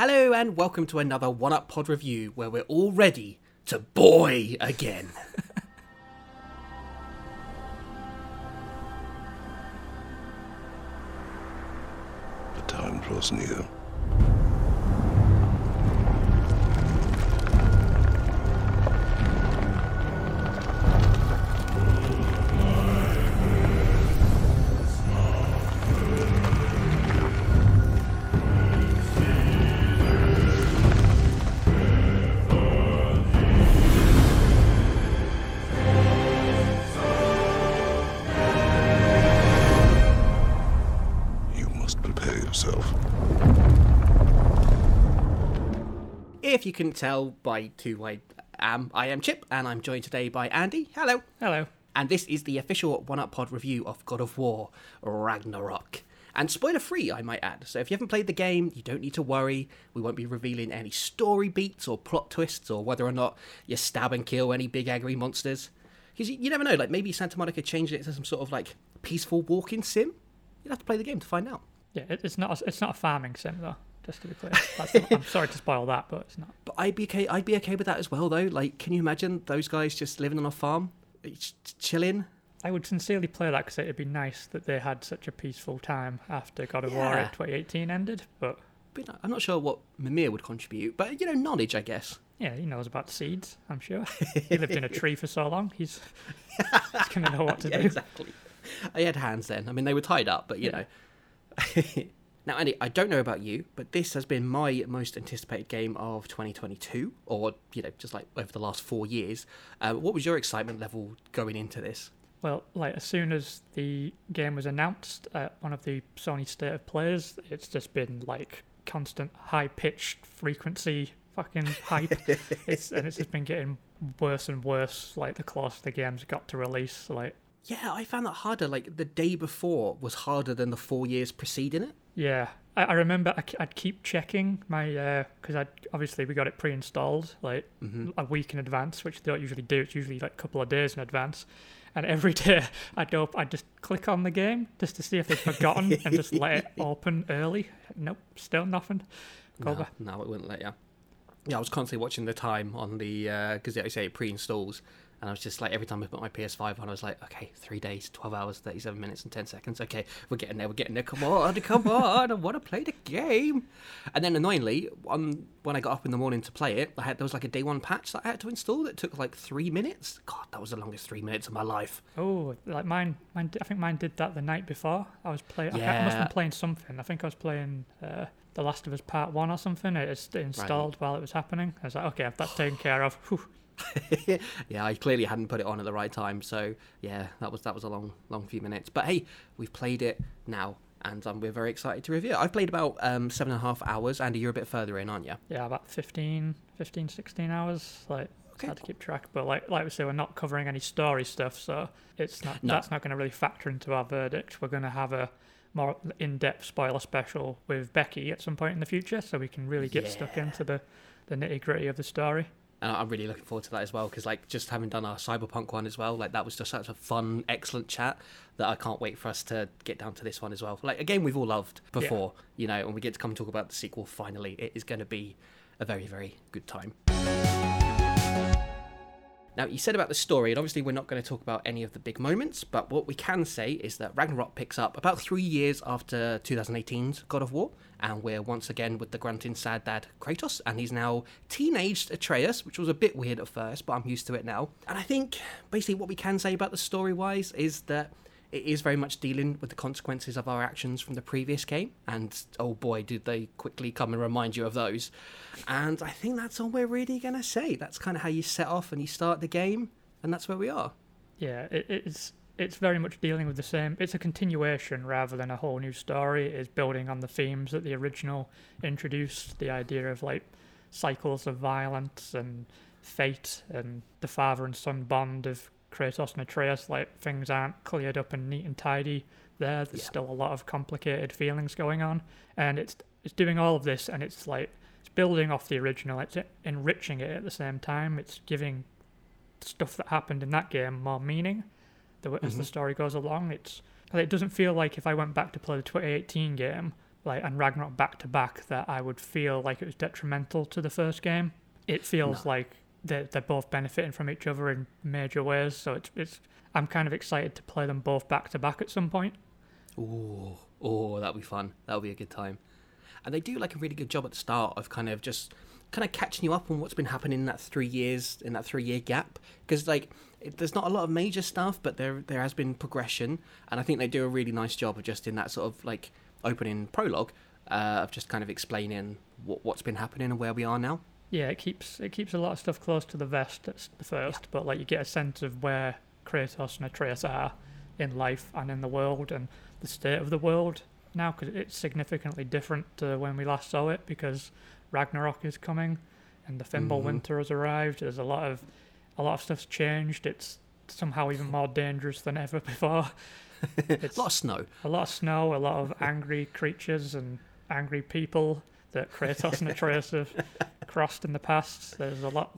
Hello and welcome to another 1UP Pod review where we're all ready to boy again. The time draws near. If you can tell by who I am Chip, and I'm joined today by Andy. Hello. Hello. And this is the official 1UP Pod review of God of War Ragnarok. And spoiler-free, I might add. So if you haven't played the game, you don't need to worry. We won't be revealing any story beats or plot twists or whether or not you stab and kill any big angry monsters. Because you never know, like maybe Santa Monica changed it to some sort of like peaceful walking sim. You'll have to play the game to find out. Yeah, it's not a farming sim though. Just to be clear, I'm sorry to spoil that, but it's not. But I'd be okay with that as well, though. Like, can you imagine those guys just living on a farm, chilling? I would sincerely play that because it'd be nice that they had such a peaceful time after God of War 2018 ended. But I'm not sure what Mimir would contribute, but knowledge, I guess. Yeah, he knows about seeds. I'm sure he lived in a tree for so long. He's gonna know what to do. Exactly. I had hands then. I mean, they were tied up, but you know. Now, Andy, I don't know about you, but this has been my most anticipated game of 2022, or, just like over the last 4 years. What was your excitement level going into this? Well, like, as soon as the game was announced at one of the Sony State of Plays, it's just been, like, constant high-pitched frequency fucking hype. It's just been getting worse and worse, like, the closer the game's got to release, like... Yeah, I found that harder. Like, the day before was harder than the 4 years preceding it. Yeah, I remember I'd keep checking my, because obviously we got it pre-installed like a week in advance, which they don't usually do. It's usually like a couple of days in advance, and every day I'd just click on the game just to see if they'd forgotten and just let it open early. Nope, still nothing. No, it wouldn't let you. Yeah, I was constantly watching the time on the, because like you say, it pre-installs. And I was just like, every time I put my PS5 on, I was like, okay, 3 days, 12 hours, 37 minutes and 10 seconds. Okay, we're getting there. Come on. I want to play the game. And then annoyingly, when I got up in the morning to play it, there was like a day one patch that I had to install that took like 3 minutes. God, that was the longest 3 minutes of my life. Oh, like mine. I think mine did that the night before. I was playing, I must have been playing something. I think I was playing The Last of Us Part 1 or something. It installed while it was happening. I was like, okay, I've that taken care of. Whew. Yeah, I clearly hadn't put it on at the right time, so yeah, that was a long few minutes. But hey, we've played it now, and we're very excited to review it. I've played about 7.5 hours. Andy, you're a bit further in, aren't you? Yeah, about 16 hours. Like, okay. Hard to keep track, but like we say, we're not covering any story stuff, so that's not going to really factor into our verdict. We're going to have a more in-depth spoiler special with Becky at some point in the future, so we can really get stuck into the nitty-gritty of the story. And I'm really looking forward to that as well, because like just having done our Cyberpunk one as well, like that was just such a fun, excellent chat that I can't wait for us to get down to this one as well. Like a game we've all loved before, and we get to come talk about the sequel finally. It is going to be a very, very good time. Now, you said about the story, and obviously we're not going to talk about any of the big moments, but what we can say is that Ragnarok picks up about 3 years after 2018's God of War, and we're once again with the grunting sad dad Kratos, and he's now teenaged Atreus, which was a bit weird at first, but I'm used to it now. And I think, basically, what we can say about the story-wise is that it is very much dealing with the consequences of our actions from the previous game, and oh boy, did they quickly come and remind you of those. And I think that's all we're really going to say. That's kind of how you set off and you start the game, and that's where we are. Yeah, it's very much dealing with the same... It's a continuation rather than a whole new story. It's building on the themes that the original introduced, the idea of, like, cycles of violence and fate and the father and son bond of Kratos and Atreus. Like, things aren't cleared up and neat and tidy there. There's still a lot of complicated feelings going on, and it's doing all of this, and it's like it's building off the original. It's enriching it at the same time. It's giving stuff that happened in that game more meaning as the story goes along. It doesn't feel like if I went back to play the 2018 game like and Ragnarok back to back that I would feel like it was detrimental to the first game. It feels like they're both benefiting from each other in major ways. So it's I'm kind of excited to play them both back to back at some point. Oh, that'll be fun. That'll be a good time. And they do like a really good job at the start of kind of catching you up on what's been happening in that 3 years, in that 3 year gap. Because like there's not a lot of major stuff, but there has been progression. And I think they do a really nice job of just in that sort of like opening prologue of just kind of explaining what's been happening and where we are now. Yeah, it keeps a lot of stuff close to the vest at first, but like you get a sense of where Kratos and Atreus are in life and in the world and the state of the world now, because it's significantly different to when we last saw it, because Ragnarok is coming and the Thimble Winter has arrived. There's a lot of stuff's changed. It's somehow even more dangerous than ever before. It's a lot of snow, a lot of angry creatures and angry people that Kratos and Atreus have crossed in the past. There's a lot,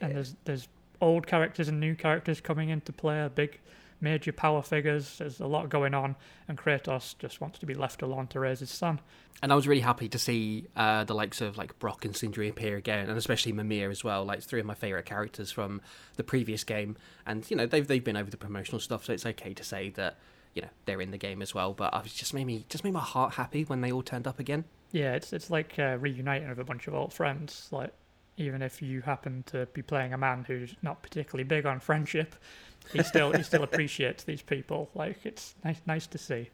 and there's old characters and new characters coming into play, big major power figures. There's a lot going on, and Kratos just wants to be left alone to raise his son. And I was really happy to see the likes of like Brock and Sindri appear again, and especially Mimir as well. Like three of my favourite characters from the previous game, and you know they've been over the promotional stuff, so it's okay to say that you know they're in the game as well. But it just made my heart happy when they all turned up again. Yeah, it's like reuniting with a bunch of old friends. Like, even if you happen to be playing a man who's not particularly big on friendship, he still appreciates these people. Like, it's nice to see.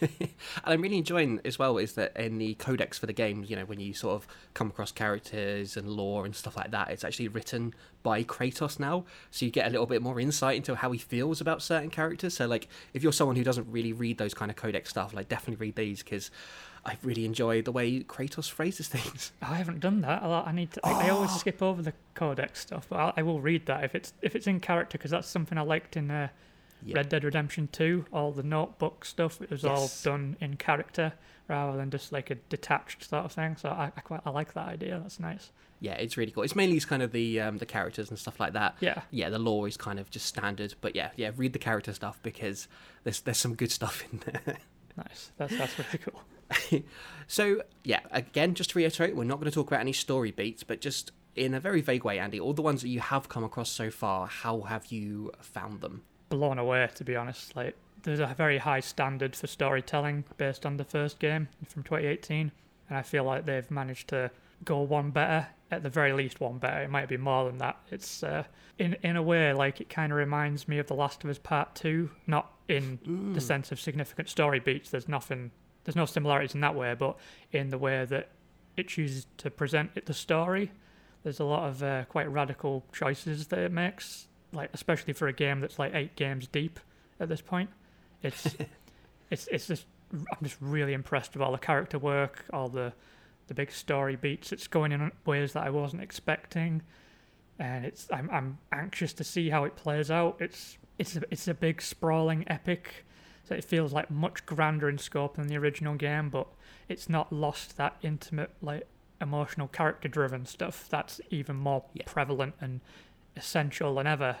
And I'm really enjoying as well is that in the codex for the game, you know, when you sort of come across characters and lore and stuff like that, it's actually written by Kratos now, so you get a little bit more insight into how he feels about certain characters. So like if you're someone who doesn't really read those kind of codex stuff, like definitely read these, because I really enjoy the way Kratos phrases things. I haven't done that a lot. I need to. I always skip over the codex stuff, but I will read that if it's in character, because that's something I liked in Red Dead Redemption 2, all the notebook stuff, it was all done in character rather than just like a detached sort of thing. So I like that idea. That's nice. Yeah, it's really cool. It's mainly kind of the characters and stuff like that. Yeah. Yeah, the lore is kind of just standard. But yeah, read the character stuff, because there's some good stuff in there. Nice. That's really cool. So, yeah, again, just to reiterate, we're not going to talk about any story beats, but just in a very vague way, Andy, all the ones that you have come across so far, how have you found them? Blown away, to be honest. Like, there's a very high standard for storytelling based on the first game from 2018, and I feel like they've managed to go one better, at the very least one better. It might be more than that. It's in a way, like, it kind of reminds me of The Last of Us Part 2, not in the sense of significant story beats. There's no similarities in that way, but in the way that it chooses to present the story, there's a lot of quite radical choices that it makes, like especially for a game that's like 8 games deep at this point. It's just, I'm just really impressed with all the character work, all the big story beats. It's going in ways that I wasn't expecting, and I'm anxious to see how it plays out. It's a big sprawling epic. So it feels like much grander in scope than the original game, but it's not lost that intimate, like, emotional, character-driven stuff that's even more prevalent and essential than ever.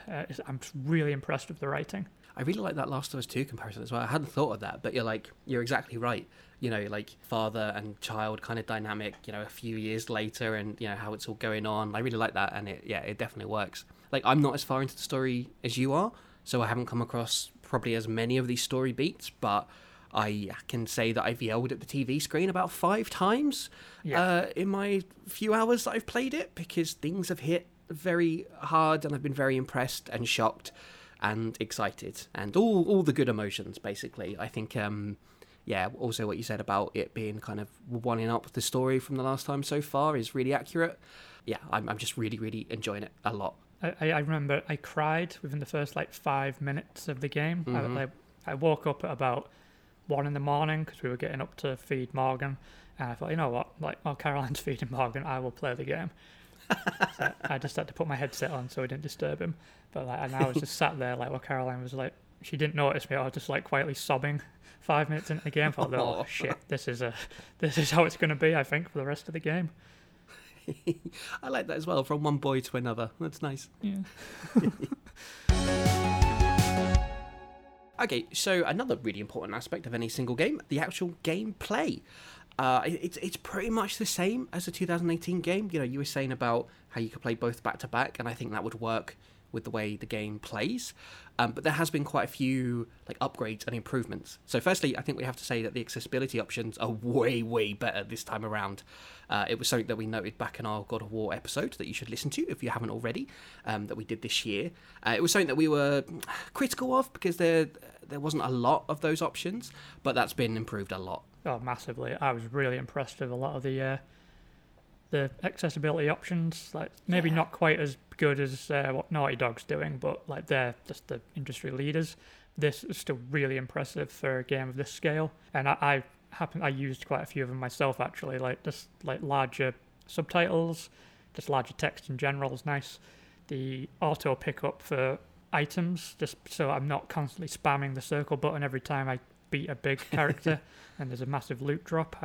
I'm really impressed with the writing. I really like that Last of Us 2 comparison as well. I hadn't thought of that, but you're exactly right. You know, like, father and child kind of dynamic, you know, a few years later, and, you know, how it's all going on. I really like that, and it definitely works. Like, I'm not as far into the story as you are, so I haven't come across probably as many of these story beats, but I can say that I've yelled at the TV screen about 5 times in my few hours that I've played it, because things have hit very hard, and I've been very impressed and shocked and excited and all the good emotions, basically. I think, also what you said about it being kind of one up the story from the last time so far is really accurate. Yeah, I'm just really, really enjoying it a lot. I remember I cried within the first, like, 5 minutes of the game. Mm-hmm. I woke up at about 1 a.m. because we were getting up to feed Morgan, and I thought, you know what, like, while Caroline's feeding Morgan, I will play the game. So I just had to put my headset on so I didn't disturb him. But like, and I was just sat there, like, while Caroline was, like, she didn't notice me. I was just, like, quietly sobbing 5 minutes into the game. I thought, oh, shit, this is how it's going to be, I think, for the rest of the game. I like that as well, from one boy to another. That's nice. Yeah. Okay, so another really important aspect of any single game, the actual gameplay. It's pretty much the same as the 2018 game. You know, you were saying about how you could play both back to back, and I think that would work with the way the game plays. But there has been quite a few like upgrades and improvements. So firstly, I think we have to say that the accessibility options are way, way better this time around. It was something that we noted back in our God of War episode that you should listen to if you haven't already, that we did this year. It was something that we were critical of because there wasn't a lot of those options, but that's been improved a lot. Oh, massively. I was really impressed with a lot of the accessibility options. Like, maybe not quite as good as what Naughty Dog's doing, but like they're just the industry leaders. This is still really impressive for a game of this scale. And I used quite a few of them myself, actually. Like, just like larger subtitles, just larger text in general is nice. The auto pickup for items, just so I'm not constantly spamming the circle button every time I beat a big character and there's a massive loot drop.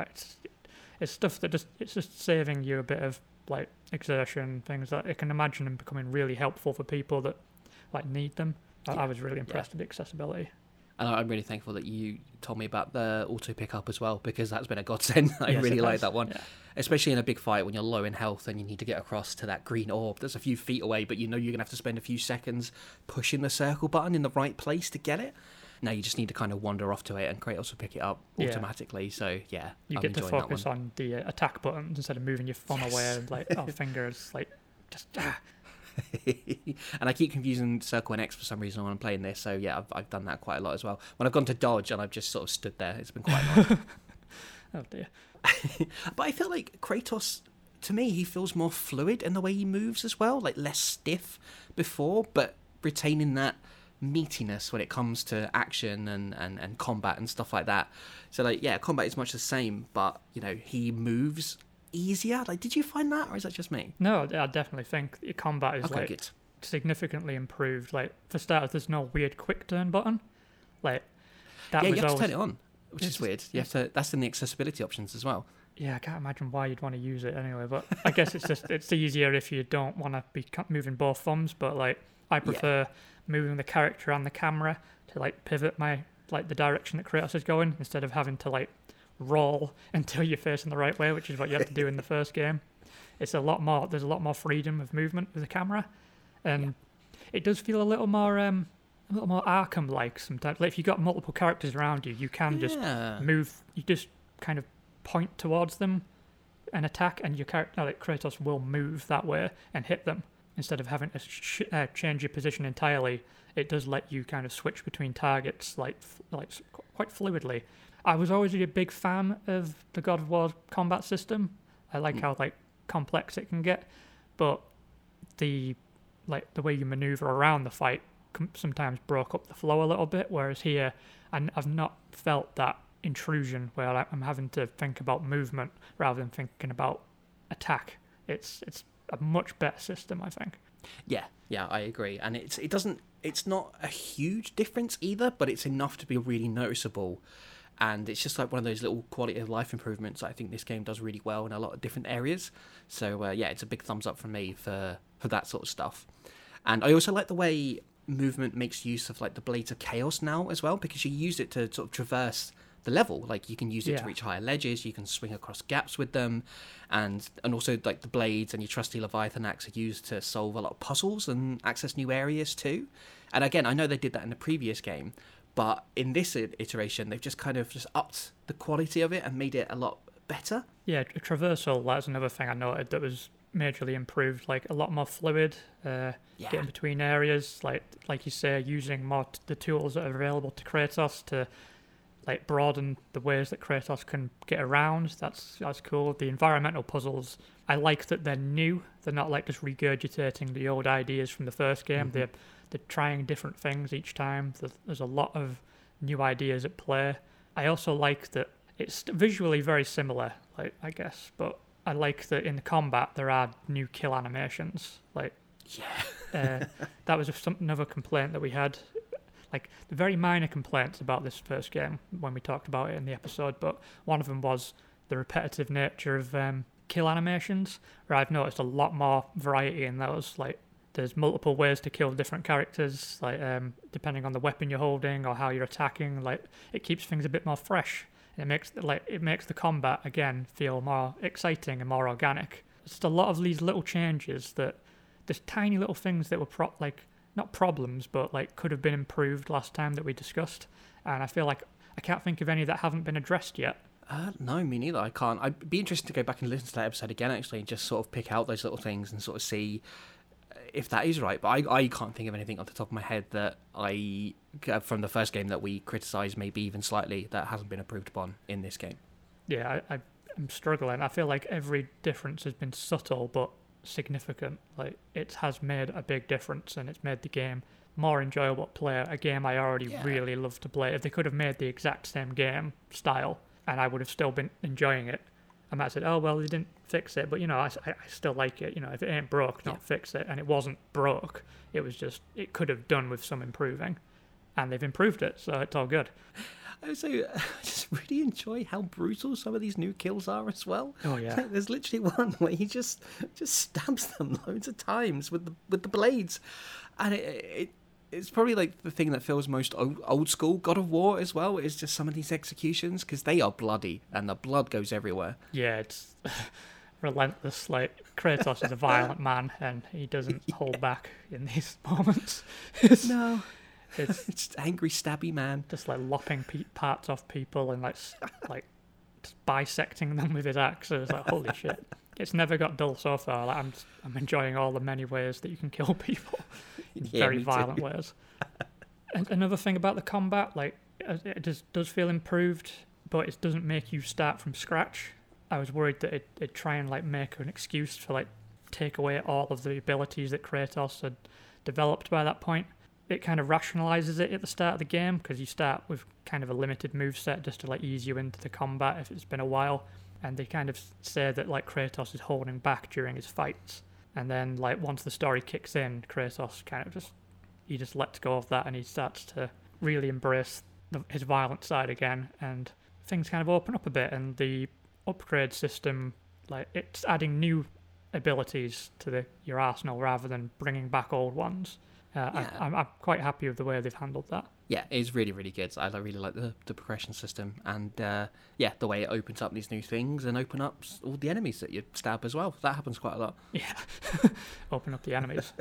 It's stuff that it's just saving you a bit of like exertion, things that I can imagine them becoming really helpful for people that like need them. I was really impressed with the accessibility. And I'm really thankful that you told me about the auto pickup as well, because that's been a godsend. I really like that one, especially in a big fight when you're low in health and you need to get across to that green orb that's a few feet away, but you know you're going to have to spend a few seconds pushing the circle button in the right place to get it. Now you just need to kind of wander off to it, and Kratos will pick it up automatically. So I'm get to focus on the attack buttons instead of moving your thumb away and like fingers, like just. And I keep confusing circle and X for some reason when I'm playing this. So yeah, I've done that quite a lot as well. When I've gone to dodge and I've just sort of stood there, it's been quite annoying. Oh dear. But I feel like Kratos, to me, he feels more fluid in the way he moves as well, like less stiff before, but retaining that meatiness when it comes to action and combat and stuff like that. So like, yeah, combat is much the same, but you know, he moves easier. Like, did you find that, or is that just me? No, I definitely think combat is significantly improved. Like, for starters, there's no weird quick turn button. Like that was you have to turn it on, which is weird. You have to. That's in the accessibility options as well. Yeah, I can't imagine why you'd want to use it anyway. But I guess it's just it's easier if you don't want to be moving both thumbs. But like, I prefer moving the character and the camera to like pivot my like the direction that Kratos is going, instead of having to like roll until you're facing the right way, which is what you have to do in the first game. It's a lot more. There's a lot more freedom of movement with the camera, and it does feel a little more Arkham-like sometimes. Like, if you've got multiple characters around you, you can just move. You just kind of point towards them and attack, and your character like Kratos will move that way and hit them. Instead of having to change your position entirely, it does let you kind of switch between targets quite fluidly. I was always really a big fan of the God of War combat system. I like how like complex it can get, but the way you maneuver around the fight sometimes broke up the flow a little bit. Whereas here, I've not felt that intrusion where I'm having to think about movement rather than thinking about attack. It's a much better system, I think. Yeah, I agree. And it's not a huge difference either, but it's enough to be really noticeable. And it's just like one of those little quality of life improvements that I think this game does really well in a lot of different areas. So it's a big thumbs up from me for that sort of stuff. And I also like the way movement makes use of like the Blades of Chaos now as well, because you use it to sort of traverse the level. Like, you can use it to reach higher ledges, you can swing across gaps with them, and also like the blades and your trusty Leviathan axe are used to solve a lot of puzzles and access new areas too. And again, I know they did that in the previous game, but in this iteration they've just kind of just upped the quality of it and made it a lot better. Traversal, that's another thing I noted that was majorly improved. Like, a lot more fluid, getting between areas, like you say, using more the tools that are available to Kratos to like broaden the ways that Kratos can get around. That's cool. The environmental puzzles, I like that they're new. They're not like just regurgitating the old ideas from the first game. Mm-hmm. They're trying different things each time. There's a lot of new ideas at play. I also like that it's visually very similar, like, I guess, but I like that in the combat there are new kill animations. Like, that was another complaint that we had. Like, the very minor complaints about this first game when we talked about it in the episode, but one of them was the repetitive nature of kill animations, where I've noticed a lot more variety in those. Like, there's multiple ways to kill different characters, like depending on the weapon you're holding or how you're attacking. Like, it keeps things a bit more fresh and it makes the combat again feel more exciting and more organic. It's just a lot of these little changes, that there's tiny little things that were not problems, but could have been improved last time that we discussed, and I feel like I can't think of any that haven't been addressed yet. No, me neither. I can't. I'd be interested to go back and listen to that episode again, actually, and just sort of pick out those little things and sort of see if that is right. But I can't think of anything off the top of my head that I, from the first game that we criticised, maybe even slightly, that hasn't been improved upon in this game. Yeah, I'm struggling. I feel like every difference has been subtle but significant. It has made a big difference, and it's made the game more enjoyable to play, a game I already really love to play. If they could have made the exact same game style, and I would have still been enjoying it, I might have said, oh, well, they didn't fix it, but, I still like it. If it ain't broke, don't fix it. And it wasn't broke. It was just, it could have done with some improving. And they've improved it, so it's all good. I just really enjoy how brutal some of these new kills are as well. Oh, yeah. There's literally one where he just stabs them loads of times with the blades. And it's probably the thing that feels most old school God of War as well, is just some of these executions, because they are bloody and the blood goes everywhere. Yeah, it's relentless. Kratos is a violent man, and he doesn't hold back in these moments. No. It's just angry, stabby man. Just lopping parts off people and just bisecting them with his axe. It's holy shit. It's never got dull so far. I'm enjoying all the many ways that you can kill people in very violent ways. And another thing about the combat, it just does feel improved, but it doesn't make you start from scratch. I was worried that it'd try and make an excuse to take away all of the abilities that Kratos had developed by that point. It kind of rationalizes it at the start of the game, because you start with kind of a limited moveset just to ease you into the combat if it's been a while. And they kind of say that Kratos is holding back during his fights, and then once the story kicks in, Kratos kind of just lets go of that, and he starts to really embrace his violent side again, and things kind of open up a bit. And the upgrade system, it's adding new abilities to your arsenal rather than bringing back old ones. I'm quite happy with the way they've handled that. Yeah, it's really, really good. I really like the progression system, and the way it opens up these new things and opens up all the enemies that you stab as well. That happens quite a lot. Yeah, open up the enemies.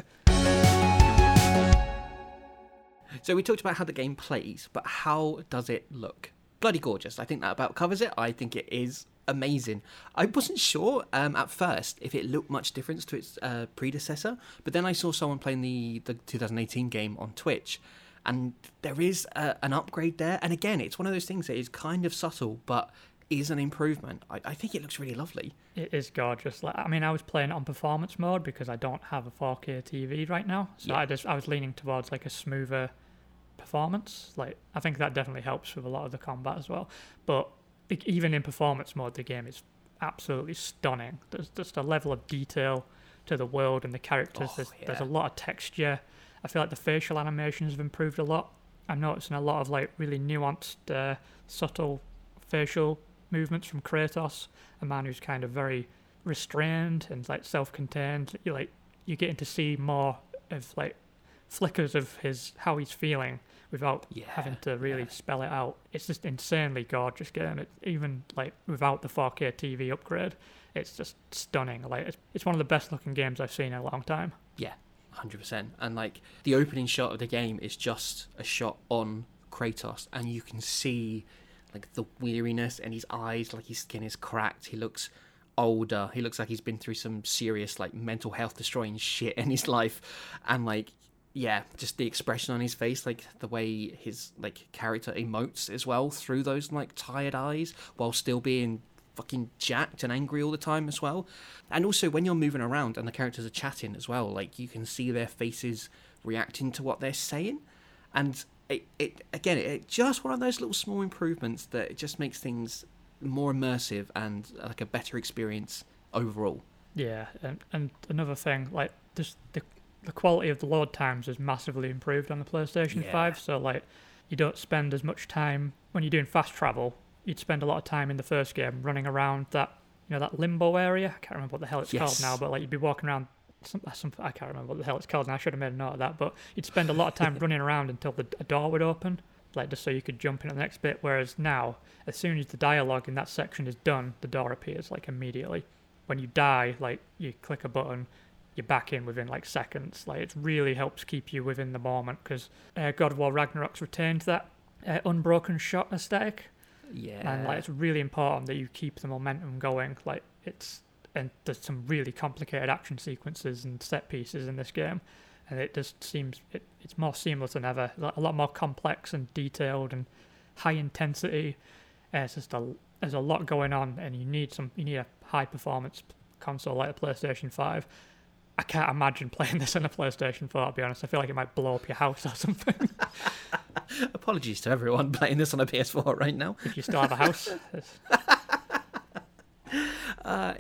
So we talked about how the game plays, but how does it look? Bloody gorgeous. I think that about covers it. I think it is amazing. I wasn't sure at first if it looked much different to its predecessor, but then I saw someone playing the 2018 game on Twitch, and there is an upgrade there. And again, it's one of those things that is kind of subtle, but is an improvement. I think it looks really lovely. It is gorgeous. I was playing it on performance mode because I don't have a 4K TV right now, so I was leaning towards a smoother performance. I think that definitely helps with a lot of the combat as well, but even in performance mode, the game is absolutely stunning. There's just a level of detail to the world and the characters. There's a lot of texture. I feel the facial animations have improved a lot. I'm noticing a lot of really nuanced, subtle facial movements from Kratos, a man who's kind of very restrained and self-contained. You're getting to see more of flickers of how he's feeling without having to really spell it out. It's just insanely gorgeous game. Even without the 4K TV upgrade, it's just stunning. It's one of the best looking games I've seen in a long time. Yeah, 100%. And the opening shot of the game is just a shot on Kratos, and you can see the weariness in his eyes, his skin is cracked, he looks older, he looks like he's been through some serious mental health destroying shit in his life, and just the expression on his face, the way his character emotes as well through those tired eyes, while still being fucking jacked and angry all the time as well. And also when you're moving around and the characters are chatting as well, you can see their faces reacting to what they're saying. And it just one of those little small improvements that it just makes things more immersive and a better experience overall. Yeah, and another thing, just the quality of the load times has massively improved on the PlayStation 5, so you don't spend as much time when you're doing fast travel. You'd spend a lot of time in the first game running around that that limbo area. I can't remember what the hell it's called now, but you'd be walking around I can't remember what the hell it's called now. I should have made a note of that, but you'd spend a lot of time running around until a door would open, like just so you could jump in on the next bit. Whereas now, as soon as the dialogue in that section is done, the door appears like immediately. When you die, like you click a button, you're back in within like seconds. Like it really helps keep you within the moment because God of War Ragnarok's retained that unbroken shot aesthetic. Yeah, and like it's really important that you keep the momentum going. Like it's, and there's some really complicated action sequences and set pieces in this game, and it just seems it's more seamless than ever. A lot more complex and detailed and high intensity. It's just there's a lot going on, and you need a high performance console like a PlayStation 5. I can't imagine playing this on a PlayStation 4, to be honest. I feel like it might blow up your house or something. Apologies to everyone playing this on a PS4 right now. If you still have a house.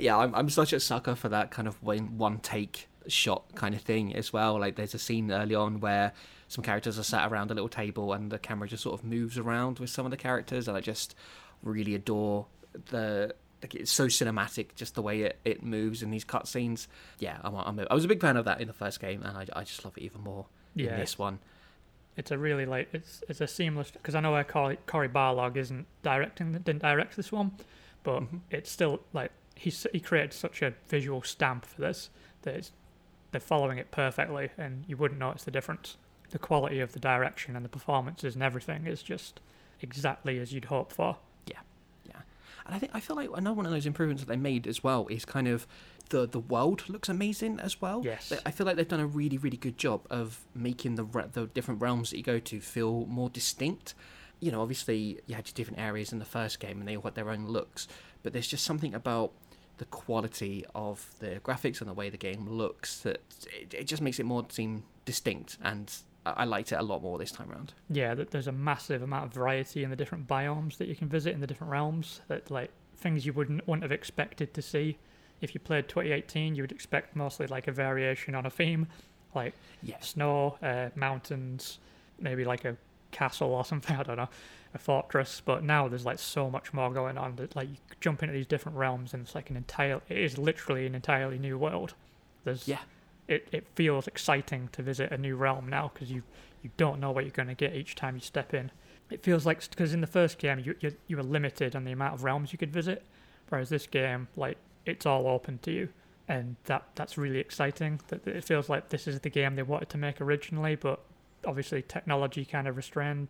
Yeah, I'm such a sucker for that kind of one-take shot kind of thing as well. Like, there's a scene early on where some characters are sat around a little table and the camera just sort of moves around with some of the characters, and I just really adore the... Like, it's so cinematic, just the way it moves in these cutscenes. Yeah, I was a big fan of that in the first game, and I just love it even more in this one. It's a really like it's a seamless, because I know Corey Barlog didn't direct this one, but it's still like he created such a visual stamp for this that they're following it perfectly, and you wouldn't notice the difference. The quality of the direction and the performances and everything is just exactly as you'd hope for. And I feel like another one of those improvements that they made as well is kind of the world looks amazing as well. Yes. I feel like they've done a really, really good job of making the different realms that you go to feel more distinct. You know, obviously you had your different areas in the first game and they all had their own looks, but there's just something about the quality of the graphics and the way the game looks that it just makes it more seem distinct, and I liked it a lot more this time around. Yeah, there's a massive amount of variety in the different biomes that you can visit in the different realms. That like things you wouldn't have expected to see if you played 2018. You would expect mostly like a variation on a theme, like snow, mountains, maybe like a castle or something. I don't know, a fortress. But now there's like so much more going on that like you jump into these different realms and it's like it is literally an entirely new world. It feels exciting to visit a new realm now because you don't know what you're going to get each time you step in. It feels like, because in the first game you were limited on the amount of realms you could visit, whereas this game, like, it's all open to you, and that's really exciting. That it feels like this is the game they wanted to make originally, but obviously technology kind of restrained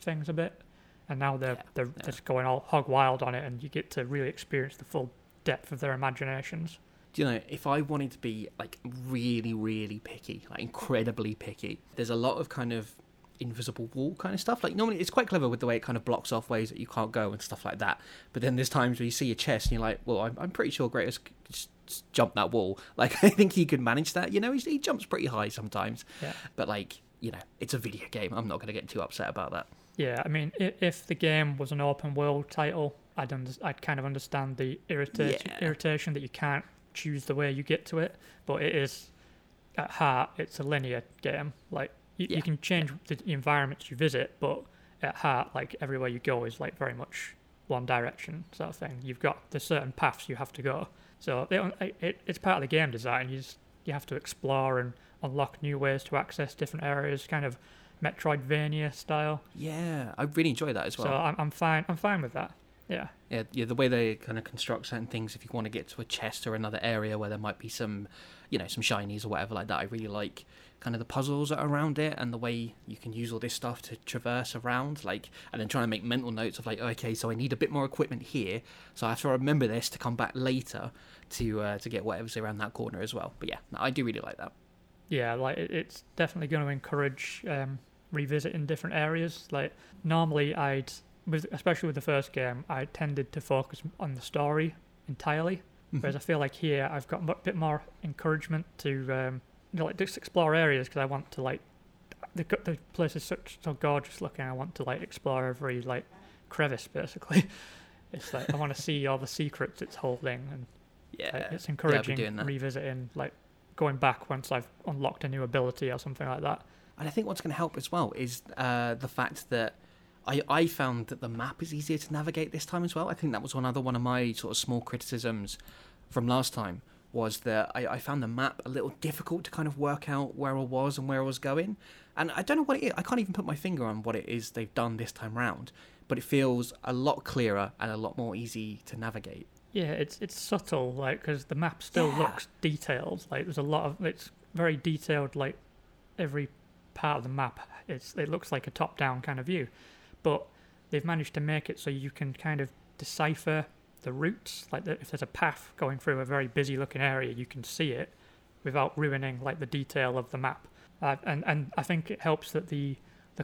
things a bit, and now they're just going all hog wild on it, and you get to really experience the full depth of their imaginations. Do you know, if I wanted to be, like, really, really picky, like, incredibly picky, there's a lot of kind of invisible wall kind of stuff. Like, normally it's quite clever with the way it kind of blocks off ways that you can't go and stuff like that. But then there's times where you see a chest and you're like, well, I'm pretty sure Kratos just jumped that wall. Like, I think he could manage that. You know, he jumps pretty high sometimes. Yeah. But, like, you know, it's a video game. I'm not going to get too upset about that. Yeah, I mean, if the game was an open-world title, I'd kind of understand the irritation that you can't choose the way you get to it, but it is at heart it's a linear game. Like you can change the environments you visit, but at heart, like, everywhere you go is like very much one direction sort of thing. You've got the certain paths you have to go, so it's part of the game design. You have to explore and unlock new ways to access different areas, kind of Metroidvania style. Yeah, I really enjoy that as well. So I'm fine with that. Yeah, the way they kind of construct certain things, if you want to get to a chest or another area where there might be some, you know, some shinies or whatever like that, I really like kind of the puzzles around it and the way you can use all this stuff to traverse around, like, and then trying to make mental notes of, like, okay, so I need a bit more equipment here, so I have to remember this to come back later to get whatever's around that corner as well. But yeah, no, I do really like that. Yeah, like, it's definitely going to encourage revisiting different areas. Like, normally especially with the first game, I tended to focus on the story entirely, whereas I feel like here I've got a bit more encouragement to like, just explore areas, because I want to, like, the place is so gorgeous looking. I want to, like, explore every, like, crevice basically. It's like I want to see all the secrets it's holding, and it's encouraging revisiting, like, going back once I've unlocked a new ability or something like that. And I think what's going to help as well is the fact that I found that the map is easier to navigate this time as well. I think that was another one of my sort of small criticisms from last time, was that I found the map a little difficult to kind of work out where I was and where I was going. And I don't know what it is. I can't even put my finger on what it is they've done this time round, but it feels a lot clearer and a lot more easy to navigate. Yeah, it's subtle, like, because the map still looks detailed. Like, there's a lot of, it's very detailed, like, every part of the map. It looks like a top-down kind of view. But they've managed to make it so you can kind of decipher the routes. Like, if there's a path going through a very busy-looking area, you can see it without ruining, like, the detail of the map. And I think it helps that the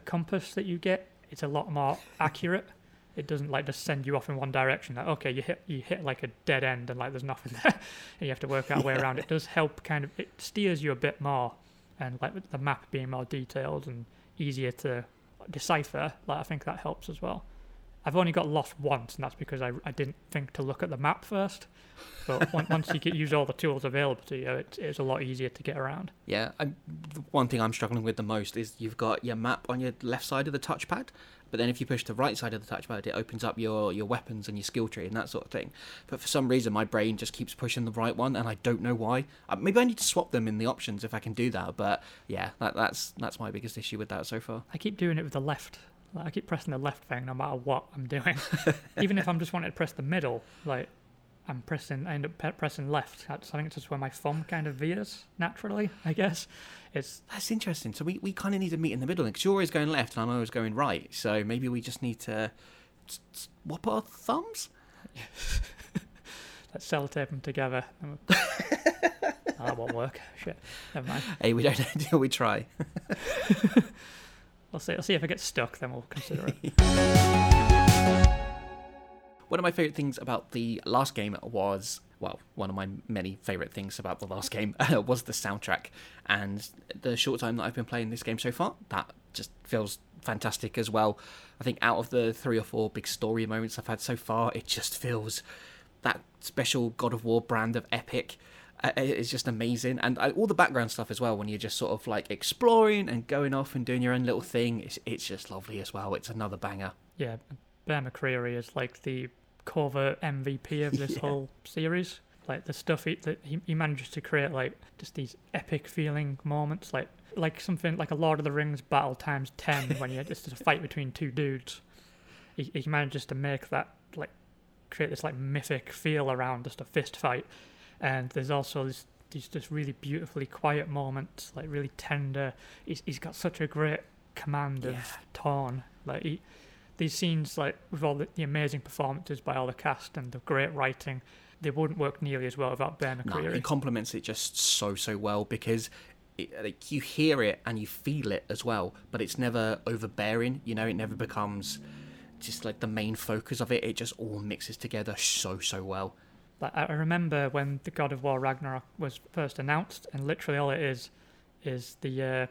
compass that you get, it's a lot more accurate. It doesn't like just send you off in one direction. Like, okay, you hit like a dead end and like there's nothing there, and you have to work out a way around. It does help, kind of, it steers you a bit more, and like with the map being more detailed and easier to decipher, like I think that helps as well. I've only got lost once, and that's because I didn't think to look at the map first. But once you use all the tools available to you, it's a lot easier to get around. Yeah, the one thing I'm struggling with the most is you've got your map on your left side of the touchpad, but then if you push the right side of the touchpad, it opens up your weapons and your skill tree and that sort of thing. But for some reason, my brain just keeps pushing the right one, and I don't know why. Maybe I need to swap them in the options if I can do that, but yeah, that's my biggest issue with that so far. I keep doing it with the left. Like, I keep pressing the left thing no matter what I'm doing. Even if I'm just wanting to press the middle, like, I end up pressing left. I think it's just where my thumb kind of veers naturally, I guess. That's interesting. So we kind of need to meet in the middle, because you're always going left and I'm always going right. So maybe we just need to swap our thumbs? Let's sellotape them together. That won't work. Shit. Never mind. Hey, we don't know until we try. I'll see if I get stuck, then we'll consider it. One of my favourite things about the last game was, well, one of my many favourite things about the last game was the soundtrack. And the short time that I've been playing this game so far, that just feels fantastic as well. I think out of the 3 or 4 big story moments I've had so far, it just feels that special God of War brand of epic. It's just amazing, and all the background stuff as well, when you're just sort of like exploring and going off and doing your own little thing, it's just lovely as well. It's another banger. Yeah, Bear McCreary is like the covert MVP of this whole series. Like the stuff he manages to create, like just these epic feeling moments, like something like a Lord of the Rings battle times 10 when you just a fight between two dudes. He manages to make that, like, create this like mythic feel around just a fist fight. And there's also these just really beautifully quiet moments, like really tender. He's got such a great command of tone. Like these scenes, like with all the amazing performances by all the cast and the great writing, they wouldn't work nearly as well without Bear McCreary. No, he complements it just so well, because like, you hear it and you feel it as well, but it's never overbearing. You know, it never becomes just like the main focus of it. It just all mixes together so well. Like, I remember when the God of War Ragnarok was first announced, and literally all it is the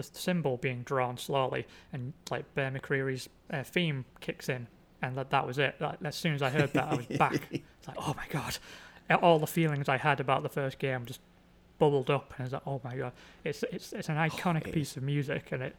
symbol being drawn slowly, and like Bear McCreary's theme kicks in, and that was it. Like, as soon as I heard that, I was back. It's like, oh my god, all the feelings I had about the first game just bubbled up, and I was like, oh my god, it's an iconic piece of music, and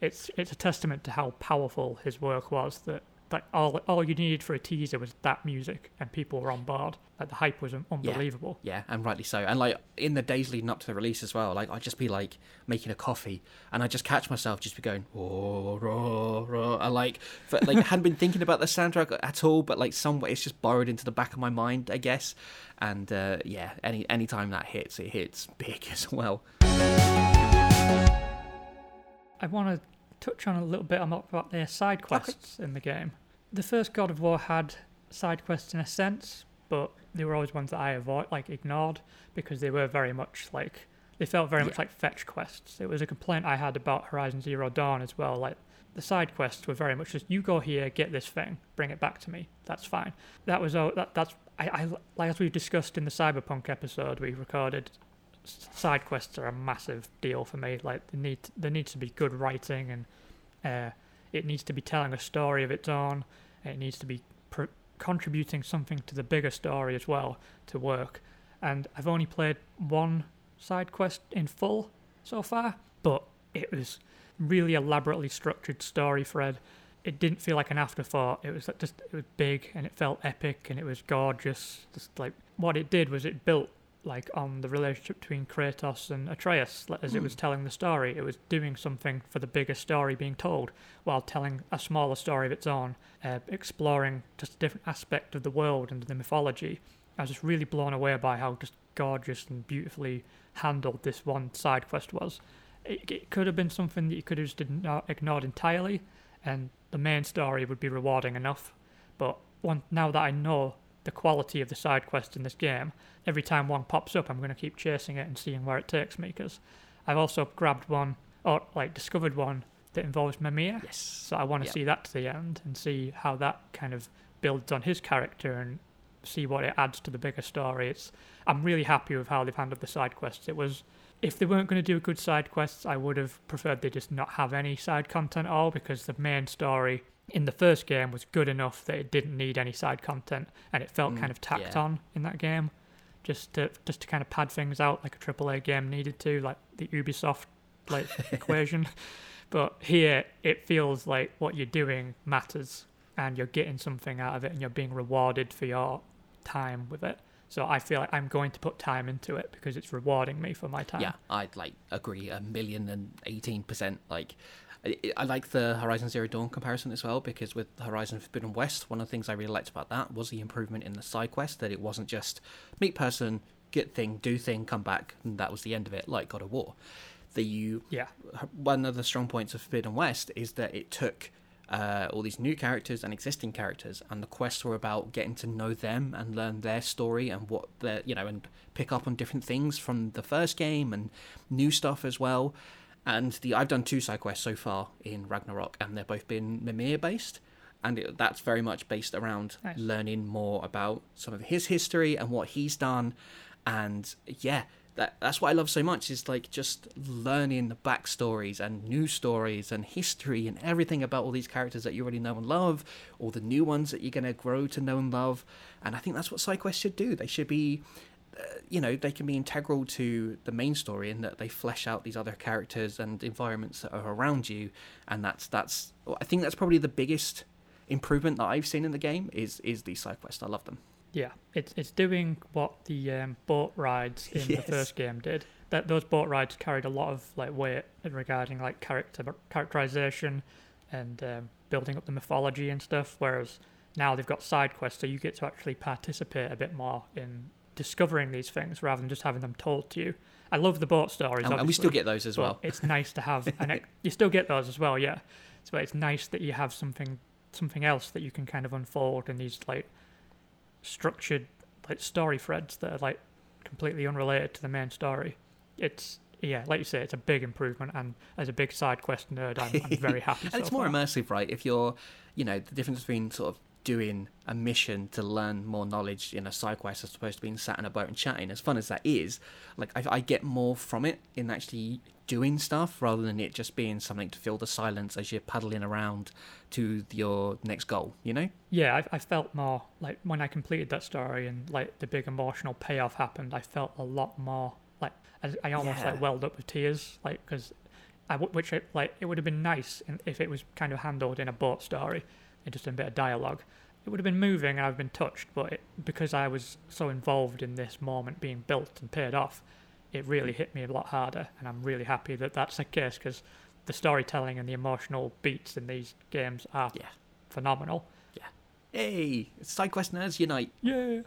it's a testament to how powerful his work was that. Like all you needed for a teaser was that music, and people were on board. Like the hype was unbelievable. Yeah, and rightly so. And like in the days leading up to the release as well, like I'd just be like making a coffee, and I just catch myself just be going, oh, rah, rah. I like I hadn't been thinking about the soundtrack at all, but like somewhere it's just burrowed into the back of my mind, I guess. And yeah, any time that hits, it hits big as well. I want to touch on a little bit about their side quests in the game. The first God of War had side quests in a sense, but they were always ones that I ignored because they were very much like they felt very much like fetch quests. It was a complaint I had about Horizon Zero Dawn as well. Like the side quests were very much just you go here, get this thing, bring it back to me. That's fine. That was all. That's like as we discussed in the Cyberpunk episode we recorded. Side quests are a massive deal for me. Like there needs to be good writing, and it needs to be telling a story of its own. It needs to be contributing something to the bigger story as well to work. And I've only played one side quest in full so far, but it was really elaborately structured story thread. It didn't feel like an afterthought. It was it was big, and it felt epic, and it was gorgeous. Just like what it did was it built like on the relationship between Kratos and Atreus as it was telling the story. It was doing something for the bigger story being told while telling a smaller story of its own, exploring just a different aspect of the world and the mythology. I was just really blown away by how just gorgeous and beautifully handled this one side quest was. It could have been something that you could have just ignored entirely, and the main story would be rewarding enough. But now that I know the quality of the side quest in this game, every time one pops up I'm going to keep chasing it and seeing where it takes me, because I've also grabbed one, or like discovered one, that involves Mimir. Yes. So I want to see that to the end and see how that kind of builds on his character and see what it adds to the bigger story. I'm really happy with how they've handled the side quests. If they weren't going to do good side quests, I would have preferred they just not have any side content at all, because the main story in the first game was good enough that it didn't need any side content, and it felt kind of tacked on in that game, just to kind of pad things out like a AAA game needed to, like the Ubisoft like equation. But here it feels like what you're doing matters and you're getting something out of it and you're being rewarded for your time with it. So I feel like I'm going to put time into it because it's rewarding me for my time. Yeah, I'd like agree 1,018%. Like, I like the Horizon Zero Dawn comparison as well, because with Horizon Forbidden West, one of the things I really liked about that was the improvement in the side quest, that it wasn't just meet person, get thing, do thing, come back, and that was the end of it, like God of War. One of the strong points of Forbidden West is that it took all these new characters and existing characters, and the quests were about getting to know them and learn their story and what they're, and pick up on different things from the first game and new stuff as well. And I've done 2 side quests so far in Ragnarok, and they've both been Mimir based, and that's very much based around learning more about some of his history and what he's done. And that's what I love so much, is like just learning the backstories and new stories and history and everything about all these characters that you already know and love, or the new ones that you're going to grow to know and love. And I think that's what side quests should do. They should be they can be integral to the main story in that they flesh out these other characters and environments that are around you. And that's I think that's probably the biggest improvement that I've seen in the game is the side quests. I love them. Yeah, it's doing what the boat rides in the first game did. That those boat rides carried a lot of like weight regarding like characterization and building up the mythology and stuff. Whereas now they've got side quests, so you get to actually participate a bit more in discovering these things rather than just having them told to you. I love the boat stories, and we still get those as well. It's nice to have, you still get those as well, yeah. So it's nice that you have something else that you can kind of unfold in these like structured like story threads that are like completely unrelated to the main story. It's like you say, it's a big improvement, and as a big side quest nerd, I'm very happy. And so it's more immersive, right? If you're, the difference between sort of doing a mission to learn more knowledge in a side quest as opposed to being sat in a boat and chatting, as fun as that is, like I get more from it in actually doing stuff rather than it just being something to fill the silence as you're paddling around to your next goal, I felt more like when I completed that story and like the big emotional payoff happened, I felt a lot more like I almost like welled up with tears, like because it would have been nice if it was kind of handled in a boat story, just in a bit of dialogue. It would have been moving and I've been touched, but because I was so involved in this moment being built and paid off, it really hit me a lot harder. And I'm really happy that that's the case, because the storytelling and the emotional beats in these games are phenomenal. Yeah. Hey, side quest nerds unite. Yeah.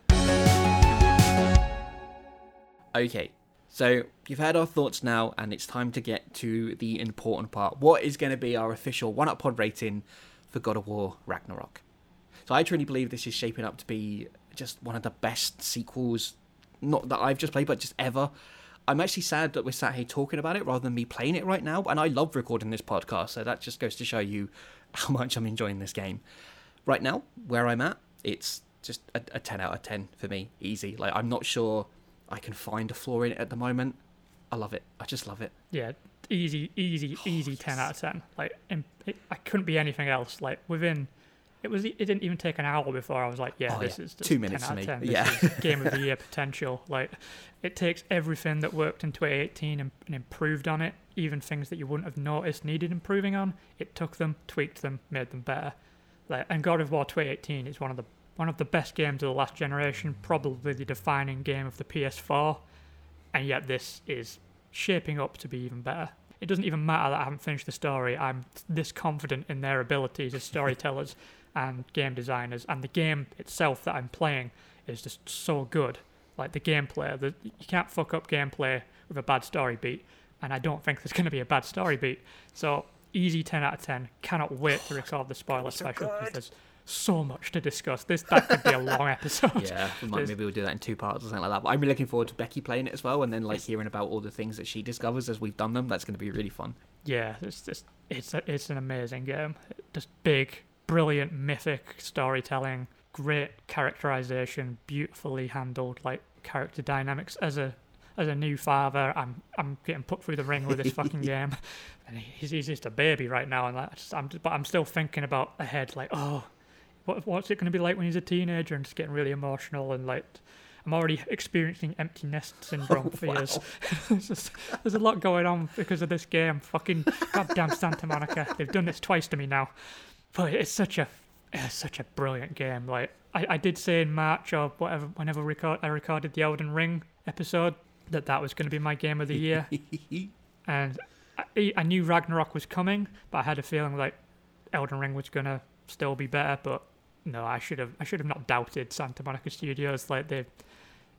Okay, so you've had our thoughts now, and it's time to get to the important part. What is going to be our official 1UP Pod rating for God of War Ragnarok? So I truly believe this is shaping up to be just one of the best sequels, not that I've just played, but just ever. I'm actually sad that we're sat here talking about it rather than me playing it right now, and I love recording this podcast, so that just goes to show you how much I'm enjoying this game. Right now, where I'm at, it's just a 10 out of 10 for me, easy. Like, I'm not sure I can find a flaw in it at the moment. I love it. I just love it. Yeah. Easy 10 out of 10. Like, I couldn't be anything else. Like, it didn't even take an hour before I was like, is just 2 minutes 10 out of 10. This is game of the year potential. Like, it takes everything that worked in 2018 and improved on it, even things that you wouldn't have noticed needed improving on. It took them, tweaked them, made them better. Like, and God of War 2018 is one of the one of the best games of the last generation, probably the defining game of the PS4, and yet this is shaping up to be even better. It doesn't even matter that I haven't finished the story. I'm this confident in their abilities as storytellers and game designers, and the game itself that I'm playing is just so good. Like the gameplay, you can't fuck up gameplay with a bad story beat, and I don't think there's going to be a bad story beat. So easy 10 out of 10. Cannot wait to record the spoiler special because there's so much to discuss. That could be a long episode. Yeah, maybe we'll do that in two parts or something like that. But I'm really looking forward to Becky playing it as well, and then hearing about all the things that she discovers as we've done them. That's going to be really fun. Yeah, it's an amazing game. Just big, brilliant, mythic storytelling, great characterization, beautifully handled character dynamics. As a new father, I'm getting put through the ring with this fucking game, and he's just a baby right now, and I'm still thinking about ahead, what's it going to be like when he's a teenager, and just getting really emotional, and I'm already experiencing empty nest syndrome fears. There's a lot going on because of this game. Fucking goddamn Santa Monica, they've done this twice to me now. But it's such a brilliant game. I did say in March or whatever, whenever I recorded the Elden Ring episode, that was going to be my game of the year. And I knew Ragnarok was coming, but I had a feeling Elden Ring was going to still be better. But no, I should have not doubted Santa Monica Studios. The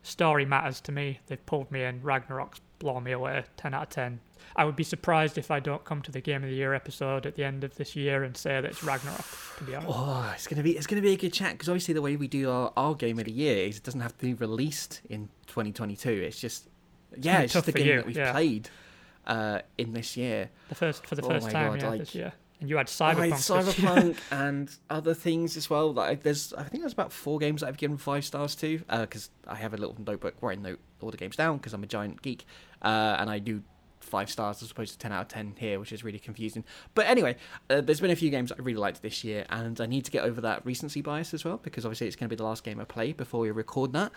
story matters to me. They've pulled me in. Ragnarok's blown me away. 10 out of 10. I would be surprised if I don't come to the Game of the Year episode at the end of this year and say that it's Ragnarok, to be honest. Oh, it's gonna be a good chat, because obviously the way we do our Game of the Year is it doesn't have to be released in 2022. It's just, yeah, it's just the game that we've played in this year. This year. And you had Cyberpunk and other things as well. I think there's about 4 games that I've given 5 stars to, because I have a little notebook where I note all the games down because I'm a giant geek, and I do 5 stars as opposed to 10 out of 10 here, which is really confusing. But anyway, there's been a few games I really liked this year, and I need to get over that recency bias as well, because obviously it's going to be the last game I play before we record that.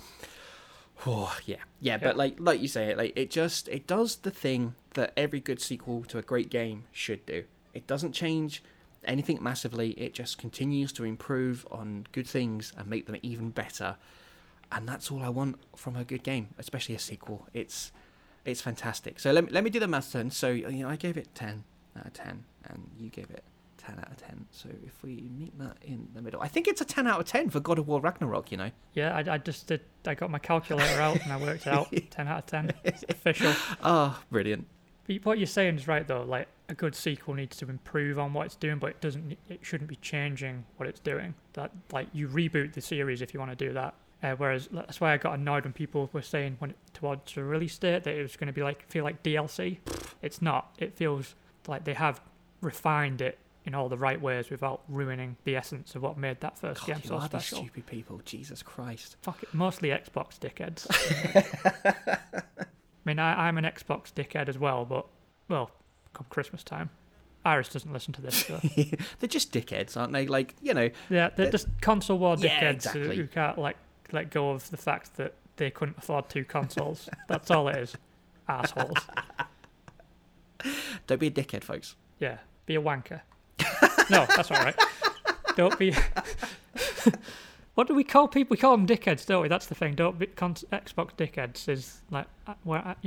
Oh, yeah. But like you say, it does the thing that every good sequel to a great game should do. It doesn't change anything massively. It just continues to improve on good things and make them even better. And that's all I want from a good game, especially a sequel. It's fantastic. So let me do the math then. So I gave it 10 out of 10, and you gave it 10 out of 10. So if we meet that in the middle, I think it's a 10 out of 10 for God of War Ragnarok, Yeah, I just did. I got my calculator out and I worked it out. 10 out of 10. It's official. Oh, brilliant. But what you're saying is right, though. A good sequel needs to improve on what it's doing, but it shouldn't be changing what it's doing. That you reboot the series if you want to do that. Whereas that's why I got annoyed when people were saying towards the release date that it was going to be feel like DLC. It's not. It feels like they have refined it in all the right ways without ruining the essence of what made that first game so special. These stupid people, Jesus Christ! Fuck it, mostly Xbox dickheads. I mean, I'm an Xbox dickhead as well, but come Christmas time. Iris doesn't listen to this, so. They're just dickheads, aren't they? Yeah, they're just console war dickheads who can't let go of the fact that they couldn't afford 2 consoles. That's all it is. Assholes. Don't be a dickhead, folks. Yeah, be a wanker. No, that's all right. Don't be... What do we call people? We call them dickheads, don't we? That's the thing. Don't be... Xbox dickheads is yeah.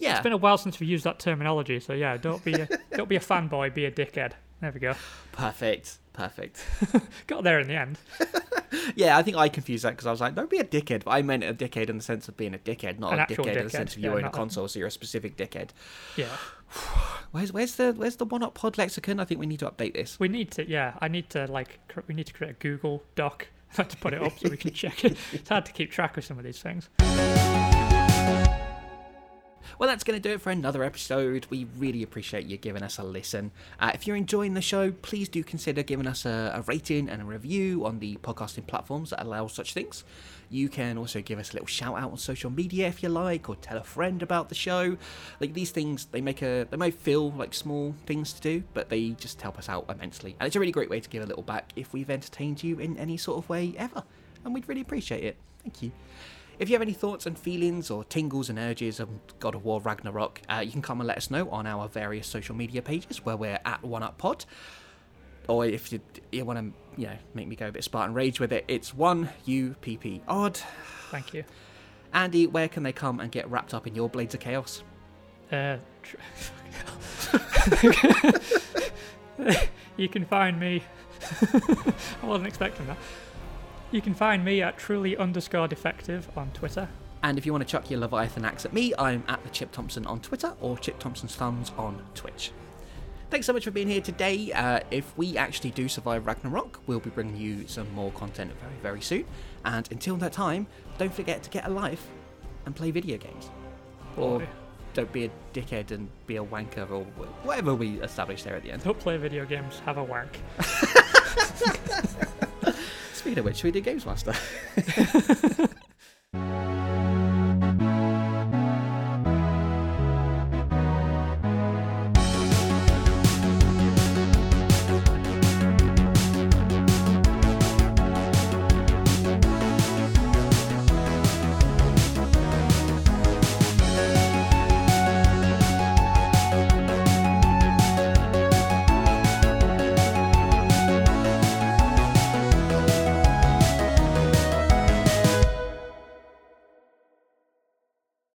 Yeah. It's been a while since we used that terminology, so yeah, don't be a fanboy, be a dickhead. There we go. Perfect. Got there in the end. Yeah, I think I confused that because I was like, don't be a dickhead, but I meant a dickhead in the sense of being a dickhead, not a dickhead in the sense of you own a console, so you're a specific dickhead. Yeah. Where's the 1UP Pod lexicon? I think we need to update this. We need to, yeah. I need to we need to create a Google Doc to put it up so we can check it. It's hard to keep track of some of these things. Well, that's going to do it for another episode. We really appreciate you giving us a listen. If you're enjoying the show, please do consider giving us a rating and a review on the podcasting platforms that allow such things. You can also give us a little shout out on social media if you like, or tell a friend about the show. These things, they might feel like small things to do, but they just help us out immensely. And it's a really great way to give a little back if we've entertained you in any sort of way ever. And we'd really appreciate it. Thank you. If you have any thoughts and feelings or tingles and urges of God of War Ragnarok, you can come and let us know on our various social media pages where we're at 1UP Pod. or if you want to, make me go a bit Spartan Rage with it, it's 1UPP odd. Thank you. Andy, where can they come and get wrapped up in your Blades of Chaos? You can find me. I wasn't expecting that. You can find me at truly_defective on Twitter. And if you want to chuck your Leviathan axe at me, I'm at the Chip Thompson on Twitter or Chip Thompson's Thumbs on Twitch. Thanks so much for being here today. If we actually do survive Ragnarok, we'll be bringing you some more content very, very soon. And until that time, don't forget to get a life and play video games. Or don't be a dickhead and be a wanker or whatever we establish there at the end. Don't play video games, have a wank. Speaking of which, should we do Games Master?